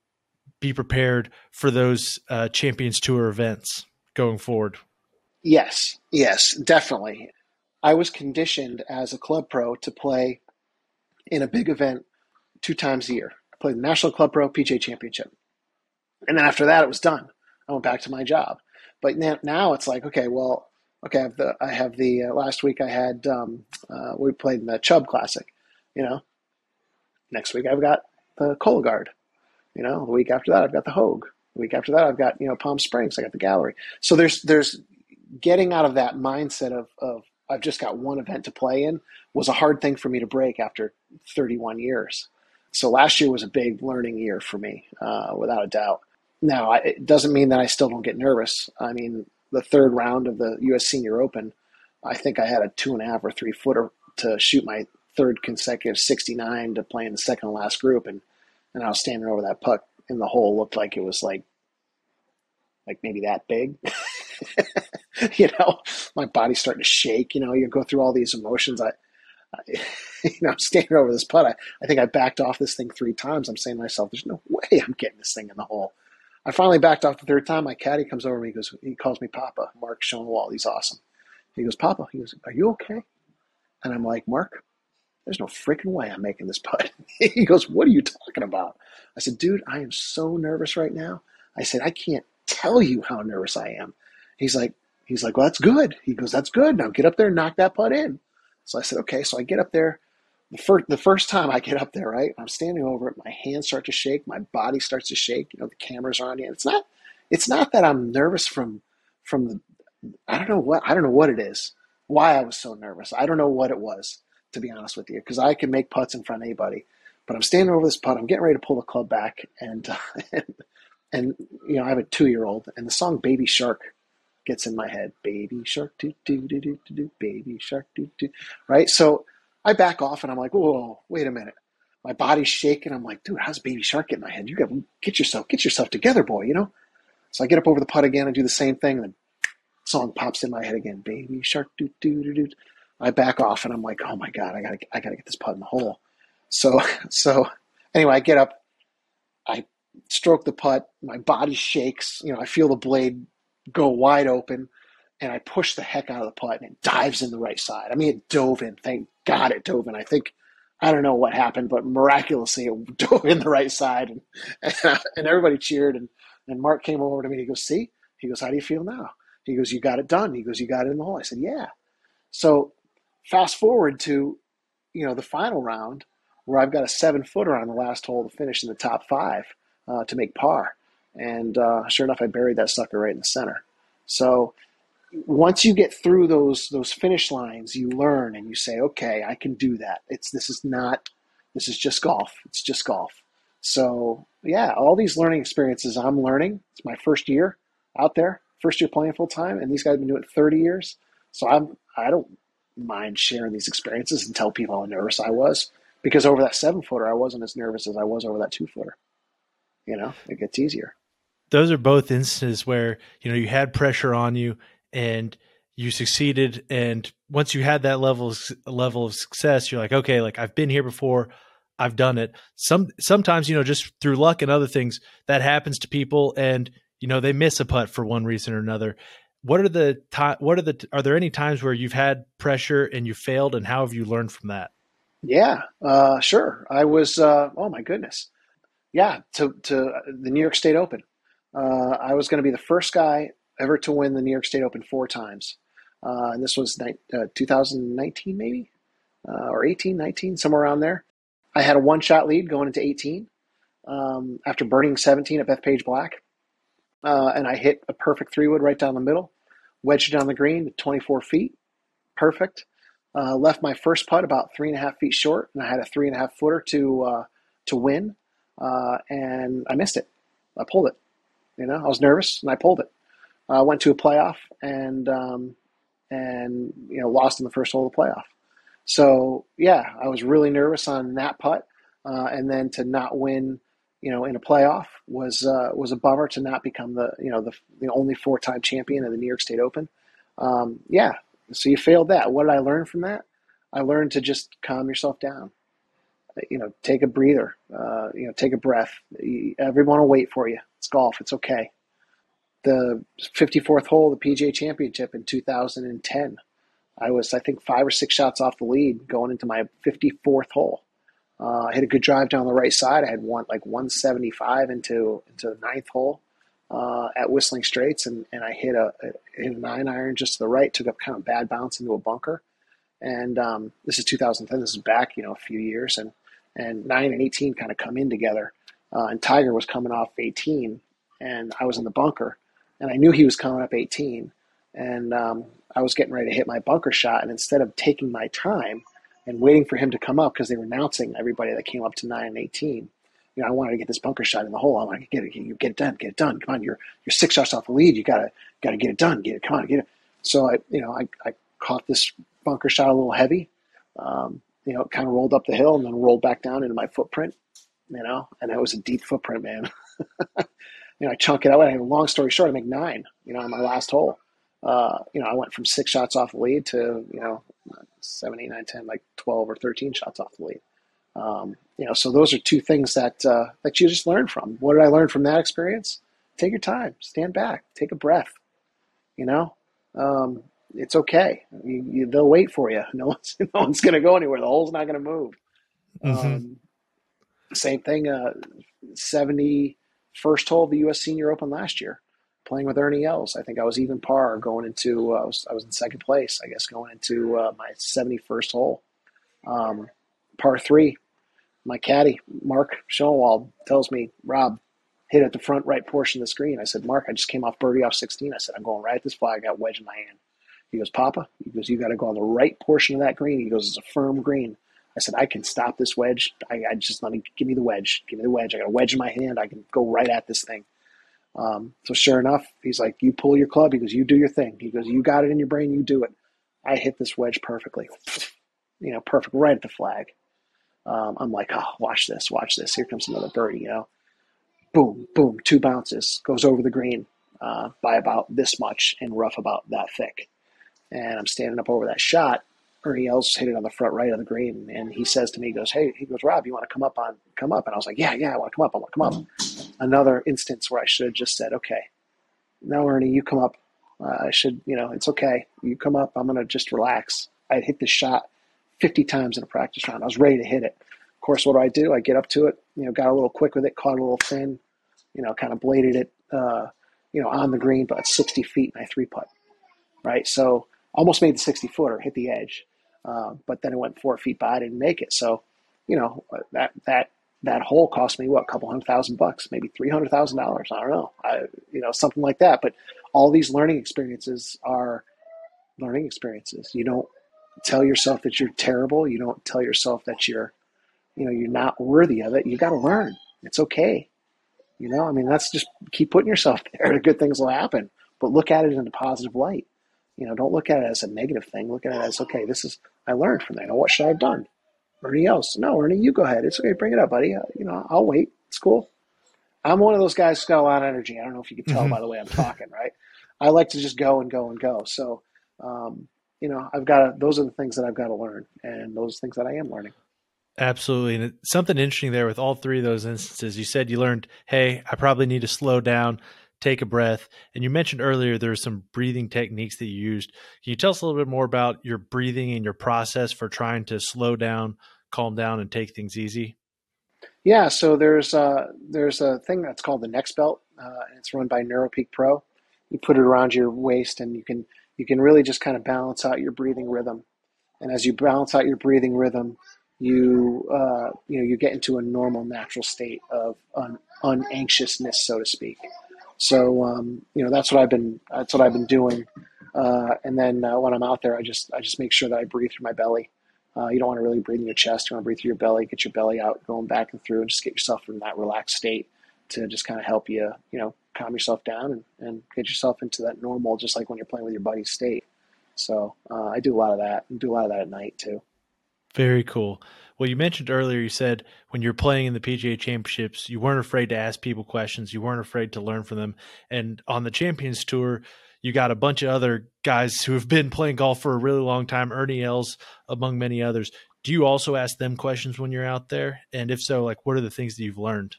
be prepared for those Champions Tour events going forward? Yes, definitely. I was conditioned as a club pro to play in a big event 2 times a year. I played the National Club Pro PGA Championship. And then after that, it was done. I went back to my job. But now it's like, okay, I have the last week I had, we played in the Chubb Classic, you know. Next week I've got the Cologuard, you know. The week after that I've got the Hogue. The week after that I've got, you know, Palm Springs. I got the Gallery. So there's getting out of that mindset of I've just got one event to play in was a hard thing for me to break after 31 years. So last year was a big learning year for me, without a doubt. Now, it doesn't mean that I still don't get nervous. I mean, the third round of the U.S. Senior Open, I think I had a 2.5 or 3-footer to shoot my third consecutive 69 to play in the second to last group. And I was standing over that puck and the hole looked like it was like maybe that big. You know, my body's starting to shake. You know, you go through all these emotions. I'm standing over this putt. I think I backed off this thing 3 times. I'm saying to myself, there's no way I'm getting this thing in the hole. I finally backed off the 3rd time. My caddy comes over to me. He calls me Papa, Mark Schoenwald. He's awesome. He goes, Papa, he goes, are you okay? And I'm like, Mark, there's no freaking way I'm making this putt. He goes, what are you talking about? I said, dude, I am so nervous right now. I said, I can't tell you how nervous I am. He's like, well, that's good. He goes, that's good. Now get up there and knock that putt in. So I said, okay. So I get up there. The first time I get up there, right, I'm standing over it. My hands start to shake. My body starts to shake. You know, the cameras are on you. It's not that I'm nervous from the, I don't know what it is, why I was so nervous. I don't know what it was, to be honest with you, because I can make putts in front of anybody. But I'm standing over this putt. I'm getting ready to pull the club back. And you know, I have a 2-year-old, and the song Baby Shark gets in my head. Baby shark, do, do, do, do, do, baby shark, do, do. Right? So I back off and I'm like, whoa, wait a minute. My body's shaking. I'm like, dude, how's Baby Shark get in my head? You got to get yourself together, boy, you know? So I get up over the putt again and do the same thing. And the song pops in my head again. Baby shark, do, do, do, do. I back off and I'm like, oh my God, I gotta get this putt in the hole. So anyway, I get up, I stroke the putt, my body shakes, you know, I feel the blade go wide open, and I push the heck out of the putt, and it dives in the right side. I mean, it dove in. Thank God it dove in. I think, I don't know what happened, but miraculously it dove in the right side, and everybody cheered, and Mark came over to me, and he goes, see? He goes, how do you feel now? He goes, you got it done. He goes, you got it in the hole. I said, yeah. So fast forward to, you know, the final round, where I've got a 7-footer on the last hole to finish in the top five to make par. And sure enough, I buried that sucker right in the center. So once you get through those finish lines, you learn and you say, okay, I can do that. This is just golf. It's just golf. So yeah, all these learning experiences I'm learning. It's my first year out there, first year playing full time. And these guys have been doing it 30 years. So I don't mind sharing these experiences and tell people how nervous I was, because over that 7-footer, I wasn't as nervous as I was over that 2-footer. You know, it gets easier. Those are both instances where, you know, you had pressure on you and you succeeded. And once you had that level of success, you're like, okay, like I've been here before, I've done it. Sometimes, you know, just through luck and other things that happens to people, and, you know, they miss a putt for one reason or another. Are there any times where you've had pressure and you failed, and how have you learned from that? Yeah, sure. I was, oh my goodness. Yeah. To the New York State Open. I was going to be the first guy ever to win the New York State Open 4 times. And this was 2019 maybe, or 18, 19, somewhere around there. I had a 1-shot lead going into 18 after burning 17 at Bethpage Black. And I hit a perfect 3-wood right down the middle, wedged down the green to 24 feet. Perfect. Left my first putt about 3.5 feet short, and I had a 3.5-footer to win. And I missed it. I pulled it. You know, I was nervous and I pulled it. I went to a playoff and you know, lost in the first hole of the playoff. So yeah, I was really nervous on that putt. And then to not win, you know, in a playoff was a bummer, to not become the only 4-time champion of the New York State Open. Yeah. So you failed that. What did I learn from that? I learned to just calm yourself down, you know, take a breather, you know, take a breath. Everyone will wait for you. It's golf. It's okay. The 54th hole of the PGA Championship in 2010, I was, I think, 5 or 6 shots off the lead going into my 54th hole. I hit a good drive down the right side. I had 175 into the 9th hole at Whistling Straits, and I hit a 9-iron just to the right, took up kind of a bad bounce into a bunker. And this is 2010. This is back, you know, a few years, and 9 and 18 kind of come in together. And Tiger was coming off 18, and I was in the bunker, and I knew he was coming up 18, and I was getting ready to hit my bunker shot. And instead of taking my time and waiting for him to come up, because they were announcing everybody that came up to 9 and 18. You know, I wanted to get this bunker shot in the hole. I'm like, get it done. Come on, you're 6 shots off the lead. You gotta get it done. Get it, come on, get it. So I caught this bunker shot a little heavy. You know, it kind of rolled up the hill and then rolled back down into my footprint. You know, and that was a deep footprint, man. You know, I chunk it out. I had a long story short, I make 9. You know, on my last hole. You know, I went from 6 shots off the lead to, you know, 7, 8, 9, 10, like 12 or 13 shots off the lead. You know, so those are 2 things that you just learn from. What did I learn from that experience? Take your time, stand back, take a breath. You know, it's okay. They'll wait for you. No one's going to go anywhere. The hole's not going to move. Mm-hmm. Same thing. 71st hole of the U.S. Senior Open last year, playing with Ernie Els. I think I was even par going into, I was in second place, I guess, going into my 71st hole. Par 3, my caddy, Mark Schoenwald, tells me, Rob, hit at the front right portion of the screen. I said, Mark, I just came off birdie off 16. I said, I'm going right at this flag. I got wedge in my hand. He goes, Papa, he goes, you got to go on the right portion of that green. He goes, it's a firm green. I said, I can stop this wedge. I just, give me the wedge. Give me the wedge. I got a wedge in my hand. I can go right at this thing. So sure enough, he's like, you pull your club. He goes, you do your thing. He goes, you got it in your brain. You do it. I hit this wedge perfectly, you know, perfect right at the flag. I'm like, oh, watch this. Here comes another birdie, you know, boom, 2 bounces, goes over the green, by about this much and rough about that thick. And I'm standing up over that shot. Ernie Els hit it on the front right of the green. And he says to me, he goes, hey, he goes, Rob, you want to come up? And I was like, yeah, I want to come up. Another instance where I should have just said, okay, now Ernie, you come up. I should, you know, it's okay. You come up. I'm going to just relax. I hit this shot 50 times in a practice round. I was ready to hit it. Of course, what do? I get up to it, you know, got a little quick with it, caught a little thin, you know, kind of bladed it, you know, on the green, but 60 feet and I 3-putt, right? So almost made the 60-footer, hit the edge. But then it went 4 feet by, I didn't make it. So, you know, that hole cost me what, $200,000, maybe $300,000. I don't know, something like that. But all these learning experiences are learning experiences. You don't tell yourself that you're terrible. You don't tell yourself that you're not worthy of it. You got to learn. It's okay. That's just keep putting yourself there. Good things will happen, but look at it in a positive light. Don't look at it as a negative thing. Look at it as, okay, I learned from that. Now, what should I have done? Ernie Els. No, Ernie, you go ahead. It's okay. Bring it up, buddy. I'll wait. It's cool. I'm one of those guys who's got a lot of energy. I don't know if you can tell by the way I'm talking, right? I like to just go and go and go. So, those are the things that I've got to learn, and those things that I am learning. Absolutely. And something interesting there with all three of those instances, you said you learned, hey, I probably need to slow down, take a breath. And you mentioned earlier, there were some breathing techniques that you used. Can you tell us a little bit more about your breathing and your process for trying to slow down, calm down, and take things easy? Yeah. So there's a thing that's called the neck belt. And it's run by NeuroPeak Pro. You put it around your waist, and you can really just kind of balance out your breathing rhythm. And as you balance out your breathing rhythm, you get into a normal, natural state of unanxiousness, so to speak. So, that's what I've been doing. And then when I'm out there, I just make sure that I breathe through my belly. You don't want to really breathe in your chest. You want to breathe through your belly, get your belly out, going back and through, and just get yourself in that relaxed state to just kind of help you, calm yourself down and get yourself into that normal, just like when you're playing with your buddy's state. So, I do a lot of that, and do a lot of that at night too. Very cool. Well, you mentioned earlier, you said when you're playing in the PGA Championships, you weren't afraid to ask people questions. You weren't afraid to learn from them. And on the Champions Tour, you got a bunch of other guys who have been playing golf for a really long time, Ernie Els, among many others. Do you also ask them questions when you're out there? And if so, what are the things that you've learned?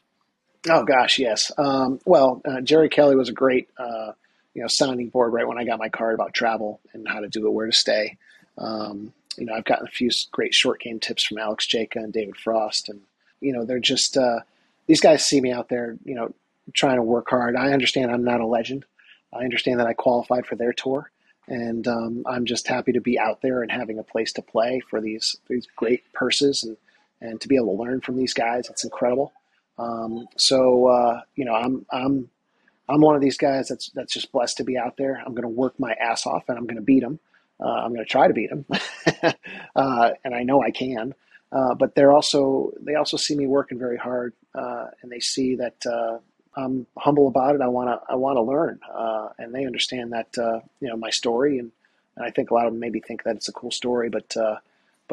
Oh, gosh, yes. Jerry Kelly was a great, sounding board right when I got my card about travel and how to do it, where to stay. I've gotten a few great short game tips from Alex Jaca and David Frost. And, they're just, these guys see me out there, trying to work hard. I understand I'm not a legend. I understand that I qualified for their tour, and I'm just happy to be out there and having a place to play for these great purses and to be able to learn from these guys. It's incredible. I'm one of these guys that's just blessed to be out there. I'm going to work my ass off, and I'm going to beat them. I'm going to try to beat them, and I know I can. But they also see me working very hard, and they see that I'm humble about it. I want to learn, and they understand that my story, and I think a lot of them maybe think that it's a cool story, but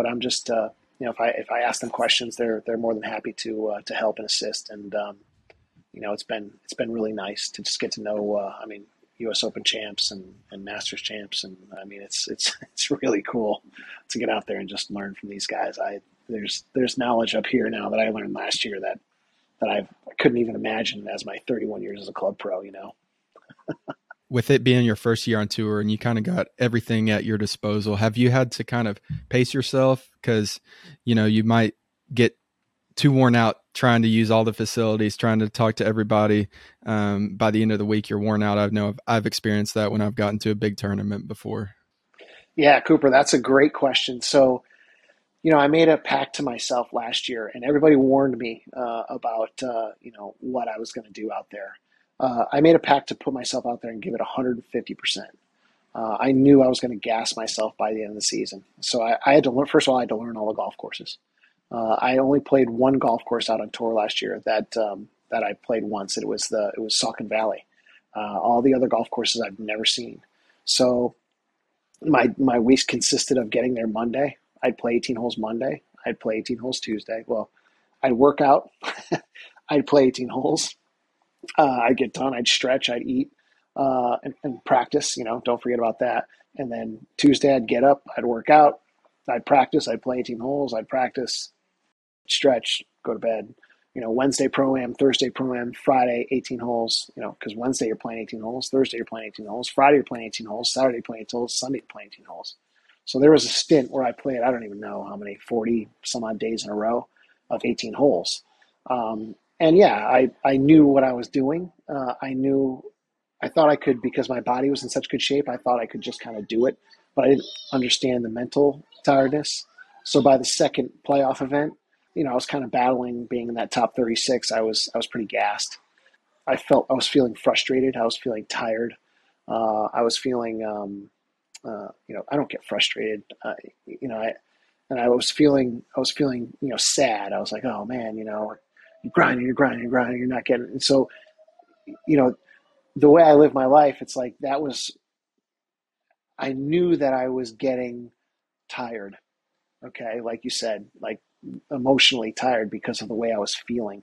I'm just if I ask them questions, they're more than happy to help and assist, and it's been really nice to just get to know. U.S. Open champs and Masters champs. And it's really cool to get out there and just learn from these guys. There's knowledge up here now that I learned last year that I couldn't even imagine as my 31 years as a club pro, With it being your first year on tour and you kind of got everything at your disposal, have you had to kind of pace yourself? Cause you might get too worn out trying to use all the facilities, trying to talk to everybody. By the end of the week, you're worn out. I know I've experienced that when I've gotten to a big tournament before. Yeah, Cooper, that's a great question. So, I made a pact to myself last year, and everybody warned me about, what I was going to do out there. I made a pact to put myself out there and give it 150%. I knew I was going to gas myself by the end of the season. So I had to learn, first of all, I had to learn all the golf courses. I only played one golf course out on tour last year that I played once. It was Saucon Valley. All the other golf courses I've never seen. So my weeks consisted of getting there Monday. I'd play 18 holes Monday. I'd play 18 holes Tuesday. Well, I'd work out. I'd play 18 holes. I'd get done. I'd stretch. I'd eat and practice. Don't forget about that. And then Tuesday I'd get up. I'd work out. I'd practice. I'd play 18 holes. I'd practice. Stretch, go to bed, Wednesday Pro-Am, Thursday Pro-Am, Friday 18 holes, because Wednesday you're playing 18 holes, Thursday you're playing 18 holes, Friday you're playing 18 holes, Saturday you're playing 18 holes, Sunday you're playing 18 holes. So there was a stint where I played, I don't even know how many, 40 some odd days in a row of 18 holes. I knew what I was doing. I thought I could, because my body was in such good shape, I thought I could just kind of do it, but I didn't understand the mental tiredness. So by the second playoff event, you know, I was kind of battling being in that top 36. I was pretty gassed. I was feeling frustrated. I was feeling tired. I was feeling, you know, I don't get frustrated. You know, I was feeling, you know, sad. I was like, oh man, you know, you're grinding, you're not getting it. And so, you know, the way I live my life, it's like that was, I knew that I was getting tired. Okay. Like you said, like emotionally tired because of the way I was feeling.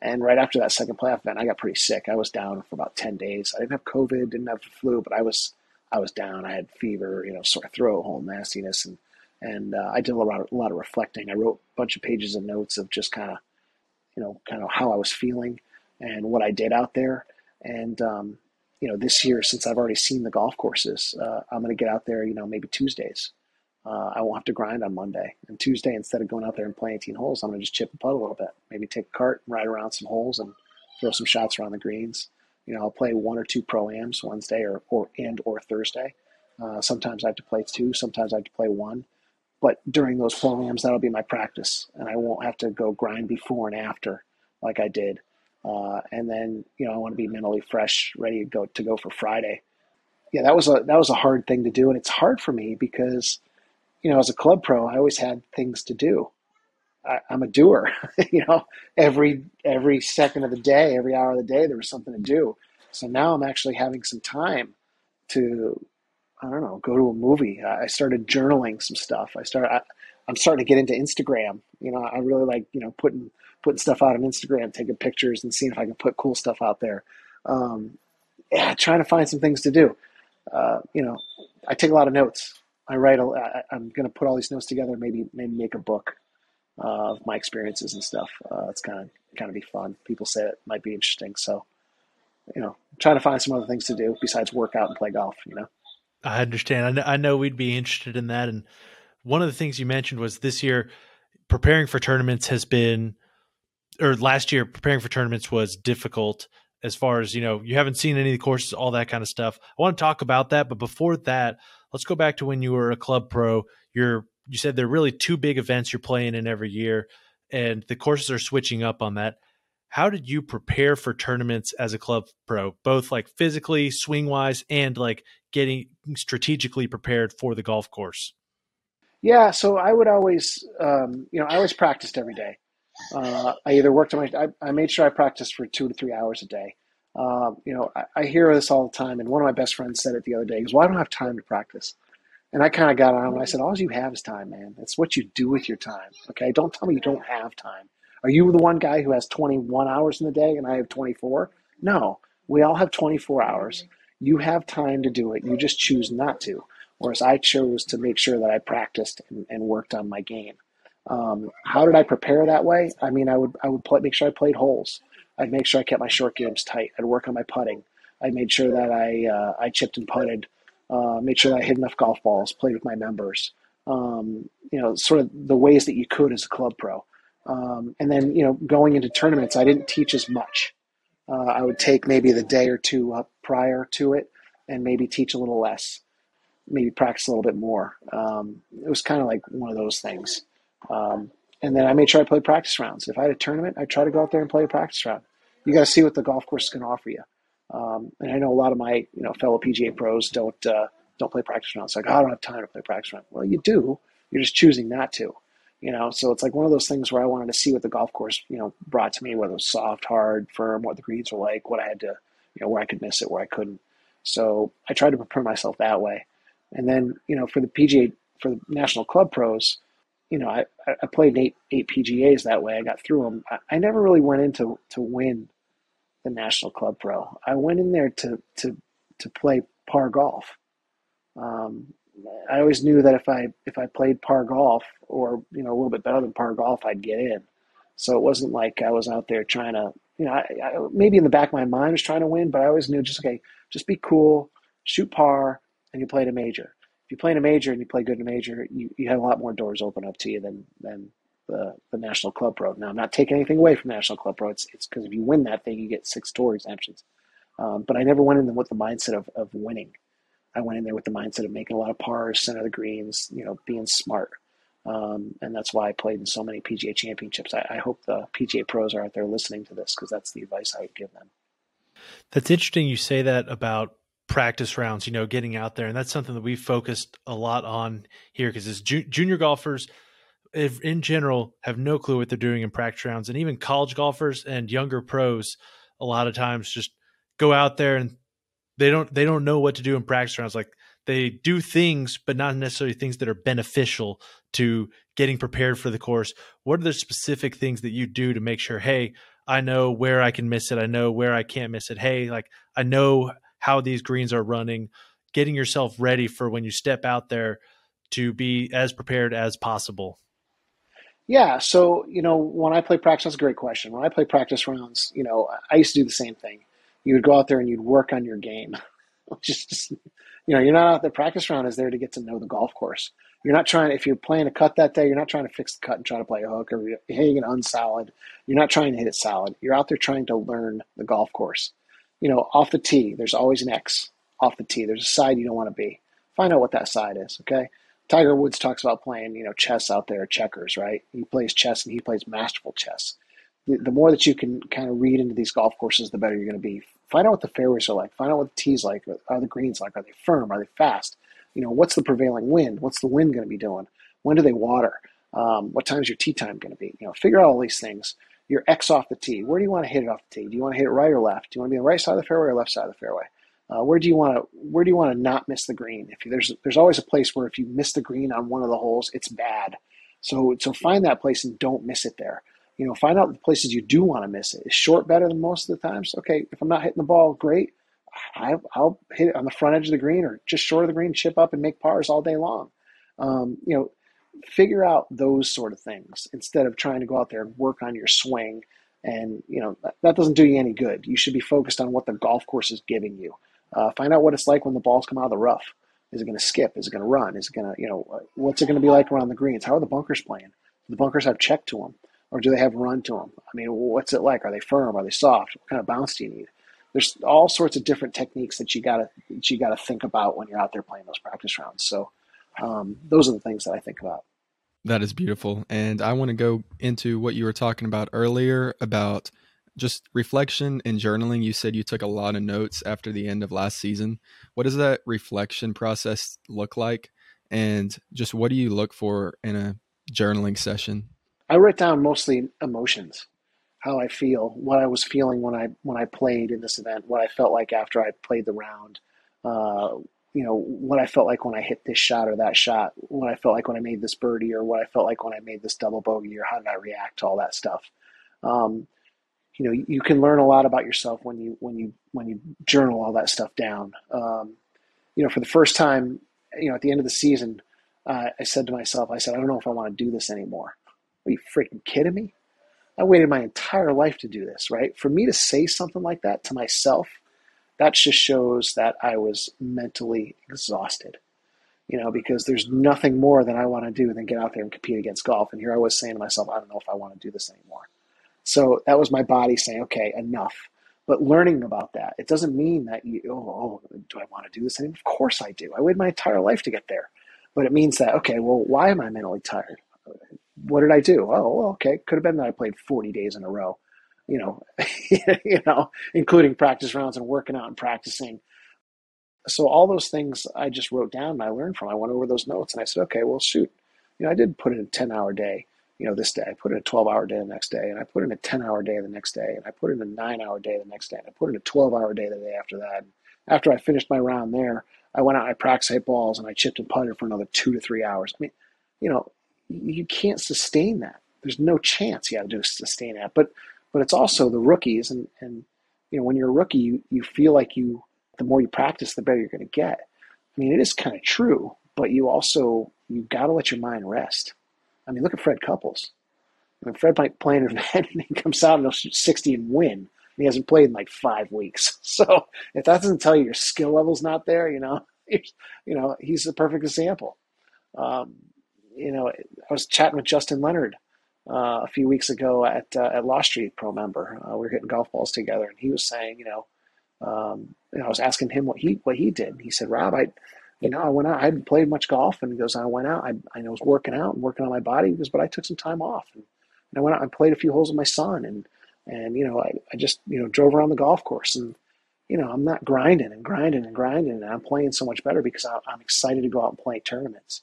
And right after that second playoff event, I got pretty sick. I was down for about 10 days. I didn't have COVID, didn't have the flu, but I was down. I had fever, you know, sore throat, whole nastiness. And I did a lot of reflecting. I wrote a bunch of pages of notes of just kind of how I was feeling and what I did out there. And, you know, this year, since I've already seen the golf courses, I'm going to get out there, you know, maybe Tuesdays. I won't have to grind on Monday. And Tuesday, instead of going out there and playing 18 holes, I'm going to just chip and putt a little bit. Maybe take a cart and ride around some holes and throw some shots around the greens. You know, I'll play one or two pro-ams Wednesday or Thursday. Sometimes I have to play two. Sometimes I have to play one. But during those pro-ams, that'll be my practice. And I won't have to go grind before and after like I did. And then, you know, I want to be mentally fresh, ready to go for Friday. Yeah, that was a hard thing to do. And it's hard for me because, you know, as a club pro, I always had things to do. I'm a doer, you know, every second of the day, every hour of the day, there was something to do. So now I'm actually having some time to, I don't know, go to a movie. I started journaling some stuff. I'm starting to get into Instagram. You know, I really like, you know, putting stuff out on Instagram, taking pictures and seeing if I can put cool stuff out there. Yeah, trying to find some things to do. You know, I take a lot of notes. I'm going to put all these notes together, maybe make a book of my experiences and stuff. It's kind of be fun. People say it might be interesting. So, you know, trying to find some other things to do besides work out and play golf, you know? I understand. I know we'd be interested in that. And one of the things you mentioned was this year preparing for tournaments last year preparing for tournaments was difficult as far as, you know, you haven't seen any of the courses, all that kind of stuff. I want to talk about that. But before that, let's go back to when you were a club pro. You said there are really two big events you're playing in every year, and the courses are switching up on that. How did you prepare for tournaments as a club pro, both like physically, swing-wise, and like getting strategically prepared for the golf course? Yeah, so I would always, you know, I always practiced every day. I either worked on I made sure I practiced for 2 to 3 hours a day. You know, I hear this all the time. And one of my best friends said it the other day. He goes, well, I don't have time to practice. And I kind of got on him and I said, all you have is time, man. It's what you do with your time. Okay. Don't tell me you don't have time. Are you the one guy who has 21 hours in the day and I have 24? No, we all have 24 hours. You have time to do it. You just choose not to. Whereas I chose to make sure that I practiced and worked on my game. How did I prepare that way? I mean, I would make sure I played holes. I'd make sure I kept my short games tight. I'd work on my putting. I made sure that I chipped and putted, made sure that I hit enough golf balls, played with my members, you know, sort of the ways that you could as a club pro. And then, you know, going into tournaments, I didn't teach as much. I would take maybe the day or two up prior to it and maybe teach a little less, maybe practice a little bit more. It was kind of like one of those things. And then I made sure I played practice rounds. If I had a tournament, I'd try to go out there and play a practice round. You got to see what the golf course can offer you. And I know a lot of my, you know, fellow PGA pros don't play practice rounds. It's like, oh, I don't have time to play practice round. Well, you do. You're just choosing not to, you know. So it's like one of those things where I wanted to see what the golf course, you know, brought to me, whether it was soft, hard, firm, what the greens were like, what I had to, you know, where I could miss it, where I couldn't. So I tried to prepare myself that way. And then, you know, for the National Club Pros, you know, I played eight PGAs that way. I got through them. I never really went in to win the National Club Pro. I went in there to play par golf. I always knew that if I played par golf or, you know, a little bit better than par golf, I'd get in. So it wasn't like I was out there trying to, you know, I maybe in the back of my mind was trying to win, but I always knew just be cool, shoot par, and you played a major. If you play in a major and you play good in a major, you have a lot more doors open up to you than the National Club Pro. Now, I'm not taking anything away from National Club Pro. It's because if you win that thing, you get 6 tour exemptions. But I never went in there with the mindset of winning. I went in there with the mindset of making a lot of pars, center of the greens, you know, being smart. And that's why I played in so many PGA championships. I hope the PGA pros are out there listening to this, because that's the advice I would give them. That's interesting you say that about practice rounds, you know, getting out there. And that's something that we've focused a lot on here, because as junior golfers in general have no clue what they're doing in practice rounds. And even college golfers and younger pros a lot of times just go out there and they don't know what to do in practice rounds. Like, they do things, but not necessarily things that are beneficial to getting prepared for the course. What are the specific things that you do to make sure, hey, I know where I can miss it, I know where I can't miss it, hey, like, I know how these greens are running, getting yourself ready for when you step out there to be as prepared as possible? Yeah. So, you know, when I play practice, that's a great question. When I play practice rounds, you know, I used to do the same thing. You would go out there and you'd work on your game. Just, you know, you're not out there. Practice round is there to get to know the golf course. You're not trying, if you're playing a cut that day, you're not trying to fix the cut and try to play a hook or hitting an unsolid. You're not trying to hit it solid. You're out there trying to learn the golf course. You know, off the tee, there's always an X. Off the tee, there's a side you don't want to be. Find out what that side is, okay? Tiger Woods talks about playing, you know, chess out there, checkers, right? He plays chess, and he plays masterful chess. The more that you can kind of read into these golf courses, the better you're going to be. Find out what the fairways are like. Find out what the tees like. Are the greens like? Are they firm? Are they fast? You know, what's the prevailing wind? What's the wind going to be doing? When do they water? What time is your tee time going to be? You know, figure out all these things. Your X off the tee. Where do you want to hit it off the tee? Do you want to hit it right or left? Do you want to be on the right side of the fairway or left side of the fairway? Where do you want to not miss the green? If you, there's always a place where if you miss the green on one of the holes, it's bad. So find that place and don't miss it there. You know, find out the places you do want to miss it. Is short better than most of the times? Okay, if I'm not hitting the ball, great. I'll hit it on the front edge of the green or just short of the green, chip up and make pars all day long. You know, figure out those sort of things instead of trying to go out there and work on your swing. And, you know, that doesn't do you any good. You should be focused on what the golf course is giving you. Find out what it's like when the balls come out of the rough. Is it going to skip? Is it going to run? Is it going to, you know, what's it going to be like around the greens? How are the bunkers playing? Do the bunkers have check to them, or do they have run to them? I mean, what's it like? Are they firm? Are they soft? What kind of bounce do you need? There's all sorts of different techniques that you got to think about when you're out there playing those practice rounds. So those are the things that I think about. That is beautiful. And I want to go into what you were talking about earlier about just reflection and journaling. You said you took a lot of notes after the end of last season. What does that reflection process look like? And just what do you look for in a journaling session? I write down mostly emotions, how I feel, what I was feeling when I played in this event, what I felt like after I played the round, you know, what I felt like when I hit this shot or that shot, what I felt like when I made this birdie or what I felt like when I made this double bogey or how did I react to all that stuff. You know, you can learn a lot about yourself when you journal all that stuff down. You know, for the first time, you know, at the end of the season, I said to myself, I don't know if I want to do this anymore. Are you freaking kidding me? I waited my entire life to do this, right? For me to say something like that to myself, that just shows that I was mentally exhausted, you know, because there's nothing more that I want to do than get out there and compete against golf. And here I was saying to myself, I don't know if I want to do this anymore. So that was my body saying, okay, enough. But learning about that, it doesn't mean that you, do I want to do this anymore? Of course I do. I waited my entire life to get there. But it means that, okay, well, why am I mentally tired? What did I do? Oh, well, okay. Could have been that I played 40 days in a row. You know, you know, including practice rounds and working out and practicing. So all those things I just wrote down and I learned from. I went over those notes and I said, okay, well, shoot. You know, I did put in a 10-hour day, you know, this day. I put in a 12-hour day the next day, and I put in a 10-hour day the next day, and I put in a 9-hour day the next day, and I put in a 12-hour day the day after that. And after I finished my round there, I went out and I practiced hit balls and I chipped and putted for another 2 to 3 hours. I mean, you know, you can't sustain that. There's no chance you have to sustain that. But it's also the rookies, and you know, when you're a rookie, you feel like the more you practice, the better you're going to get. I mean, it is kind of true, but you've got to let your mind rest. I mean, look at Fred Couples. I mean, Fred might play in an event and he comes out and he'll shoot 60 and win, and he hasn't played in like 5 weeks. So if that doesn't tell you your skill level's not there, you know, he's the perfect example. You know, I was chatting with Justin Leonard a few weeks ago at Law Street, pro member. We were hitting golf balls together, and he was saying, you know, I was asking him what he did. And he said, Rob, I You know, I went out. I hadn't played much golf, and he goes, I went out. I was working out and working on my body. He goes, but I took some time off, and I went out and played a few holes with my son, and you know, I just, you know, drove around the golf course, and you know, I'm not grinding, and I'm playing so much better because I'm excited to go out and play tournaments.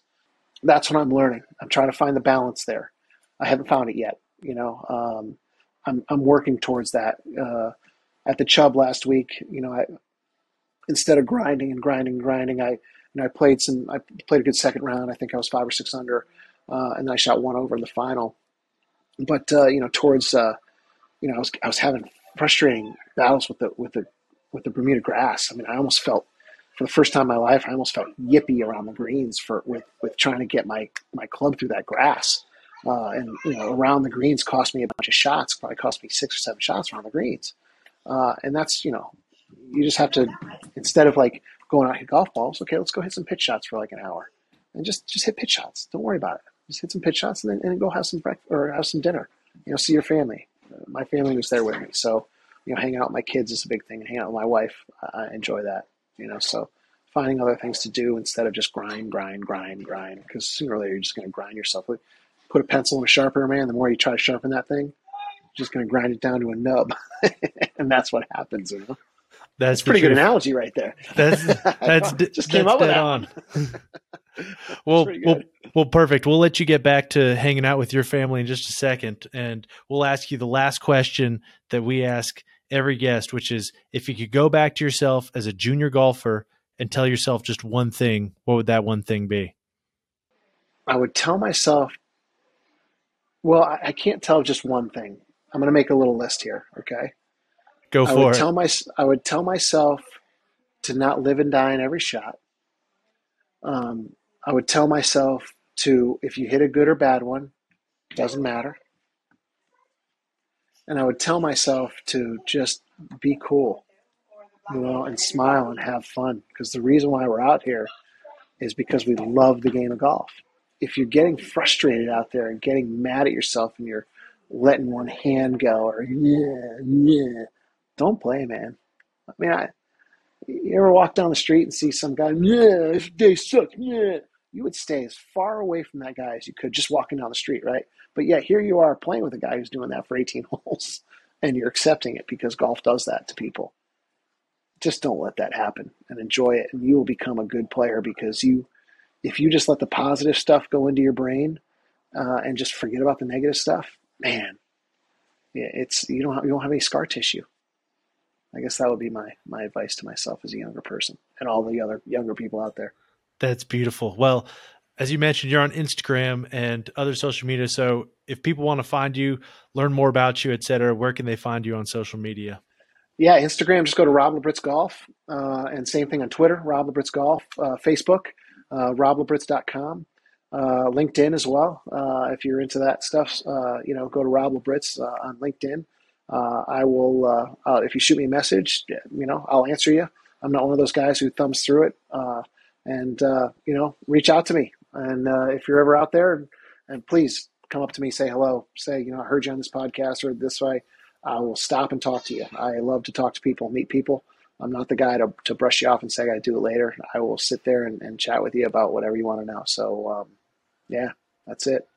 That's what I'm learning. I'm trying to find the balance there. I haven't found it yet. You know, I'm working towards that. At the Chubb last week, you know, I instead of grinding, I played a good second round. I think I was 5 or 6 under, and then I shot 1 over in the final. But you know, towards you know, I was having frustrating battles with the Bermuda grass. I mean, I almost felt, for the first time in my life, I almost felt yippy around the greens with trying to get my club through that grass. And you know, around the greens cost me a bunch of shots. Probably cost me 6 or 7 shots around the greens. And that's, you know, you just have to, instead of like going out and hit golf balls, okay, let's go hit some pitch shots for like an hour and just hit pitch shots. Don't worry about it. Just hit some pitch shots and then go have some breakfast or have some dinner, you know, see your family. My family was there with me. So, you know, hanging out with my kids is a big thing, and hanging out with my wife. I enjoy that, you know, so finding other things to do instead of just grind. Because sooner or later, you're just going to grind yourself. Put a pencil in a sharpener, man. The more you try to sharpen that thing, just going to grind it down to a nub. And that's what happens, you know? That's a pretty good analogy right there. That's just came up with that on. Well, perfect. We'll let you get back to hanging out with your family in just a second. And we'll ask you the last question that we ask every guest, which is, if you could go back to yourself as a junior golfer and tell yourself just one thing, what would that one thing be? I would tell myself, well, I can't tell just one thing. I'm going to make a little list here, okay? Go for it. I would tell myself to not live and die in every shot. I would tell myself to, if you hit a good or bad one, doesn't matter. And I would tell myself to just be cool, you know, and smile and have fun. Because the reason why we're out here is because we love the game of golf. If you're getting frustrated out there and getting mad at yourself and you're letting one hand go or don't play, man. I mean, you ever walk down the street and see some guy, this day sucks, You would stay as far away from that guy as you could just walking down the street, right? But yet here you are playing with a guy who's doing that for 18 holes and you're accepting it because golf does that to people. Just don't let that happen and enjoy it, and you will become a good player because if you just let the positive stuff go into your brain and just forget about the negative stuff, man, yeah, you don't have any scar tissue. I guess that would be my advice to myself as a younger person and all the other younger people out there. That's beautiful. Well, as you mentioned, you're on Instagram and other social media. So if people want to find you, learn more about you, et cetera, where can they find you on social media? Yeah, Instagram, just go to Rob Labritz Golf. And same thing on Twitter, Rob Labritz Golf, Facebook, roblabritz.com. LinkedIn as well. If you're into that stuff, you know, go to Rob Labritz on LinkedIn. I will, if you shoot me a message, you know, I'll answer you. I'm not one of those guys who thumbs through it. And you know, reach out to me. And if you're ever out there, and please come up to me, say hello, say, you know, I heard you on this podcast or this way. I will stop and talk to you. I love to talk to people, meet people. I'm not the guy to brush you off and say, I got to do it later. I will sit there and chat with you about whatever you want to know. So, yeah, that's it.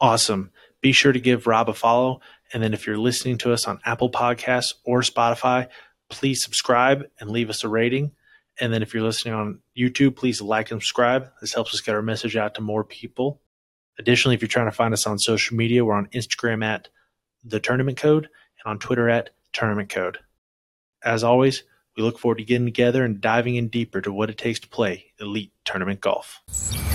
Awesome. Be sure to give Rob a follow. And then if you're listening to us on Apple Podcasts or Spotify, please subscribe and leave us a rating. And then if you're listening on YouTube, please like and subscribe. This helps us get our message out to more people. Additionally, if you're trying to find us on social media, we're on Instagram at The Tournament Code and on Twitter at Tournament Code. As always, we look forward to getting together and diving in deeper to what it takes to play elite tournament golf.